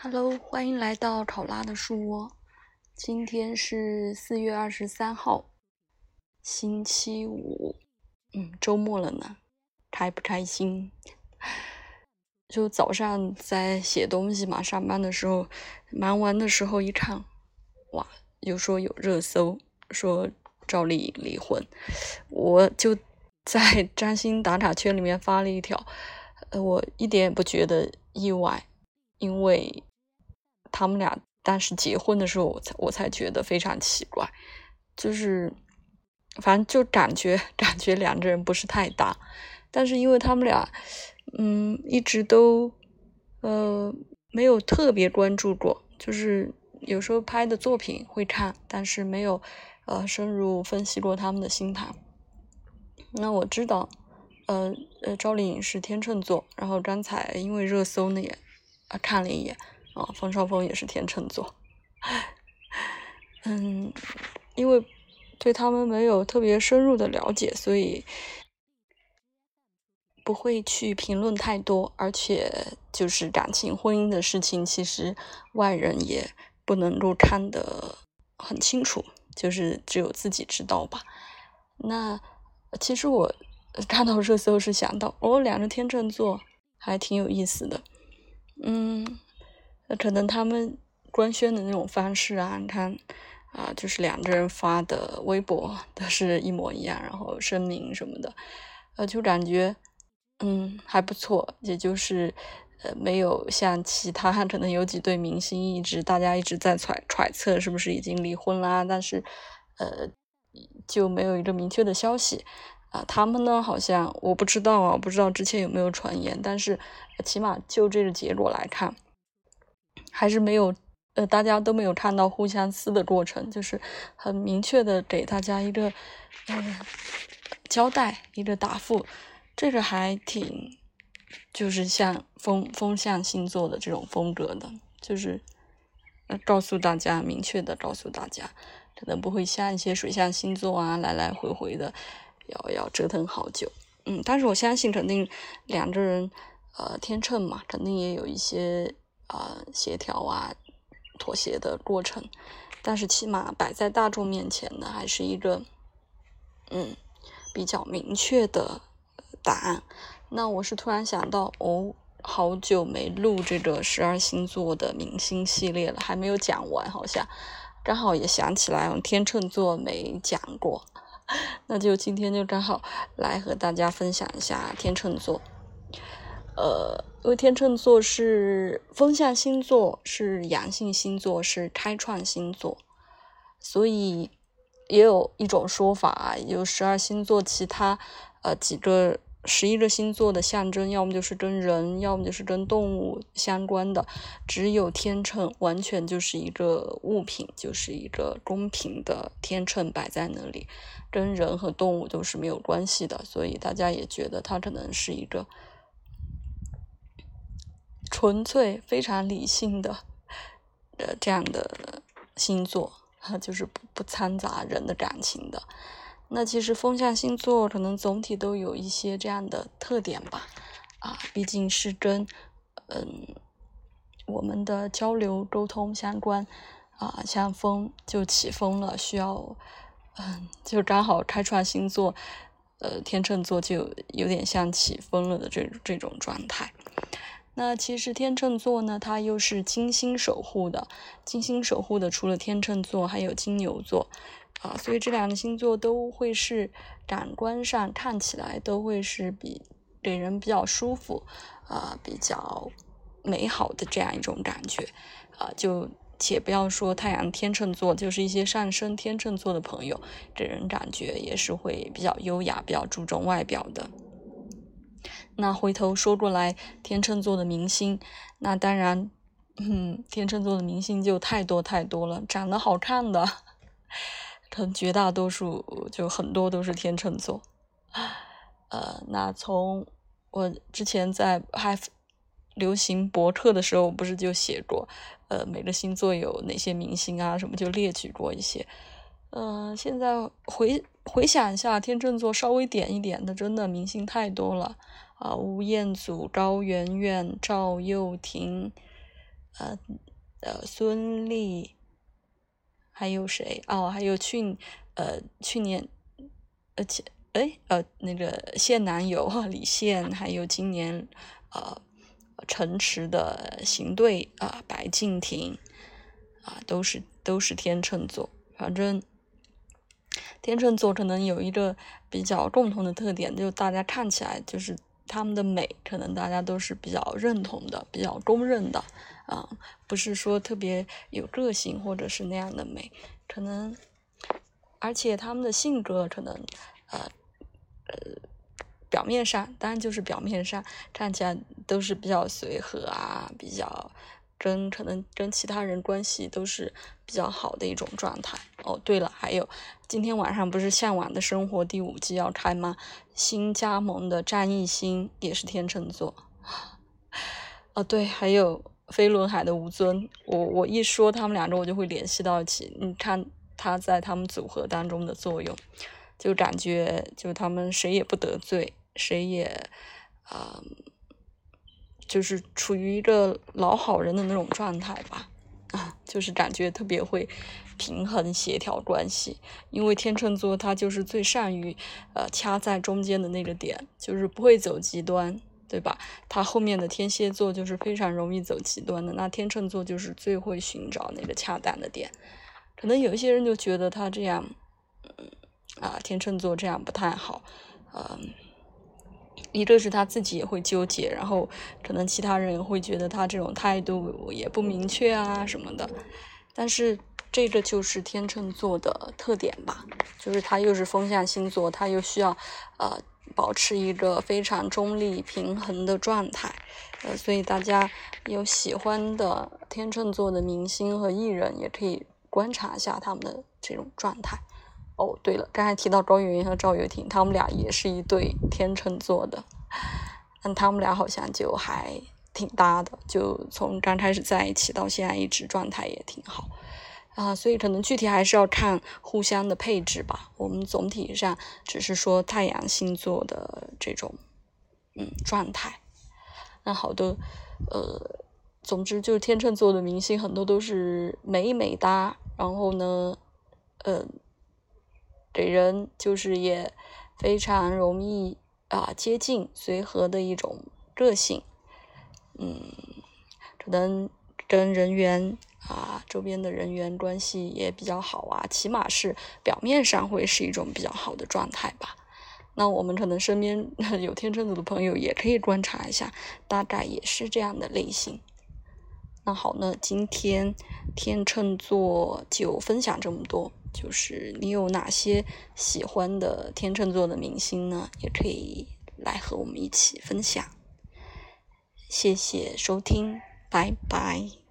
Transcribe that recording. Hello， 欢迎来到考拉的树窝。今天是4月23号，星期五，周末了呢，开不开心？就早上在写东西嘛，上班的时候，忙完的时候一看，哇，又说有热搜，说赵丽颖离婚，我就在占星打卡圈里面发了一条，我一点也不觉得意外，因为他们俩当时结婚的时候，我才觉得非常奇怪，就是反正就感觉两个人不是太搭，但是因为他们俩一直都没有特别关注过，就是有时候拍的作品会看，但是没有深入分析过他们的星盘。那我知道赵丽颖是天秤座，然后刚才因为热搜呢也看了一眼啊，冯绍峰也是天秤座，因为对他们没有特别深入的了解，所以不会去评论太多。而且就是感情婚姻的事情，其实外人也不能够看得很清楚，就是只有自己知道吧。那其实我看到热搜是想到，两个天秤座还挺有意思的。可能他们官宣的那种方式啊，你看啊，就是两个人发的微博都是一模一样，然后声明什么的，就感觉还不错，也就是没有像其他可能有几对明星大家一直在揣测是不是已经离婚啦，但是就没有一个明确的消息。他们呢，好像我不知道之前有没有传言，但是起码就这个结果来看，还是没有大家都没有看到互相撕的过程，就是很明确的给大家一个交代，一个答复。这个还挺就是像风象星座的这种风格的，就是明确的告诉大家，可能不会像一些水象星座啊来来回回的要折腾好久。但是我相信肯定两个人天秤嘛，肯定也有一些协调啊妥协的过程，但是起码摆在大众面前呢，还是一个比较明确的答案。那我是突然想到，好久没录这个12星座的明星系列了，还没有讲完，好像刚好也想起来天秤座没讲过，那就今天就刚好来和大家分享一下天秤座。因为天秤座是风象星座，是阳性星座，是开创星座，所以也有一种说法，有12星座其他11个星座的象征，要么就是跟人，要么就是跟动物相关的，只有天秤完全就是一个物品，就是一个公平的天秤摆在那里，跟人和动物都是没有关系的，所以大家也觉得它可能是一个纯粹非常理性的这样的星座，就是不掺杂人的感情的。那其实风象星座可能总体都有一些这样的特点吧，毕竟是跟我们的交流沟通相关像风就起风了，需要就刚好开创星座天秤座就有点像起风了的这种状态。那其实天秤座呢，它又是金星守护的，除了天秤座还有金牛座所以这两个星座都会是感官上看起来都会是给人比较舒服比较美好的这样一种感觉就且不要说太阳天秤座，就是一些上升天秤座的朋友给人感觉也是会比较优雅，比较注重外表的。那回头说过来天秤座的明星，那当然天秤座的明星就太多了，长得好看的可能绝大多数就很多都是天秤座。那从我之前在还流行博客的时候，我不是就写过每个星座有哪些明星啊什么，就列举过一些。现在回想一下，天秤座稍微点一点的真的明星太多了。吴彦祖、高圆圆、赵又廷孙俪，还有谁？哦，还有去年现男友李现，还有今年陈池的刑队白敬亭都是天秤座。反正天秤座可能有一个比较共同的特点，就大家看起来就是他们的美可能大家都是比较认同的，比较公认的不是说特别有个性或者是那样的美，可能而且他们的性格可能表面上当然就是表面上看起来都是比较随和比较可能跟其他人关系都是比较好的一种状态。哦，对了，还有今天晚上不是《向往的生活》第5季要开吗？新加盟的张艺兴也是天秤座。哦，对，还有飞轮海的吴尊，我一说他们两个我就会联系到一起，你看他在他们组合当中的作用，就感觉就他们谁也不得罪，谁也就是处于一个老好人的那种状态吧，就是感觉特别会平衡协调关系。因为天秤座他就是最善于掐在中间的那个点，就是不会走极端，对吧？他后面的天蝎座就是非常容易走极端的，那天秤座就是最会寻找那个恰当的点。可能有一些人就觉得他这样天秤座这样不太好，一个是他自己也会纠结，然后可能其他人也会觉得他这种态度也不明确什么的。但是这个就是天秤座的特点吧，就是他又是风象星座，他又需要保持一个非常中立平衡的状态。所以大家有喜欢的天秤座的明星和艺人也可以观察一下他们的这种状态。哦，对了，刚才提到高圆圆和赵又廷，他们俩也是一对天秤座的，但他们俩好像就还挺搭的，就从刚开始在一起到现在一直状态也挺好所以可能具体还是要看互相的配置吧。我们总体上只是说太阳星座的这种状态。那好的，总之就是天秤座的明星很多都是美搭，然后呢给人就是也非常容易接近随和的一种个性，可能跟人员周边的人员关系也比较好起码是表面上会是一种比较好的状态吧。那我们可能身边有天秤座的朋友也可以观察一下，大概也是这样的类型。那好呢，今天天秤座就分享这么多。就是你有哪些喜欢的天秤座的明星呢？也可以来和我们一起分享。谢谢收听，拜拜。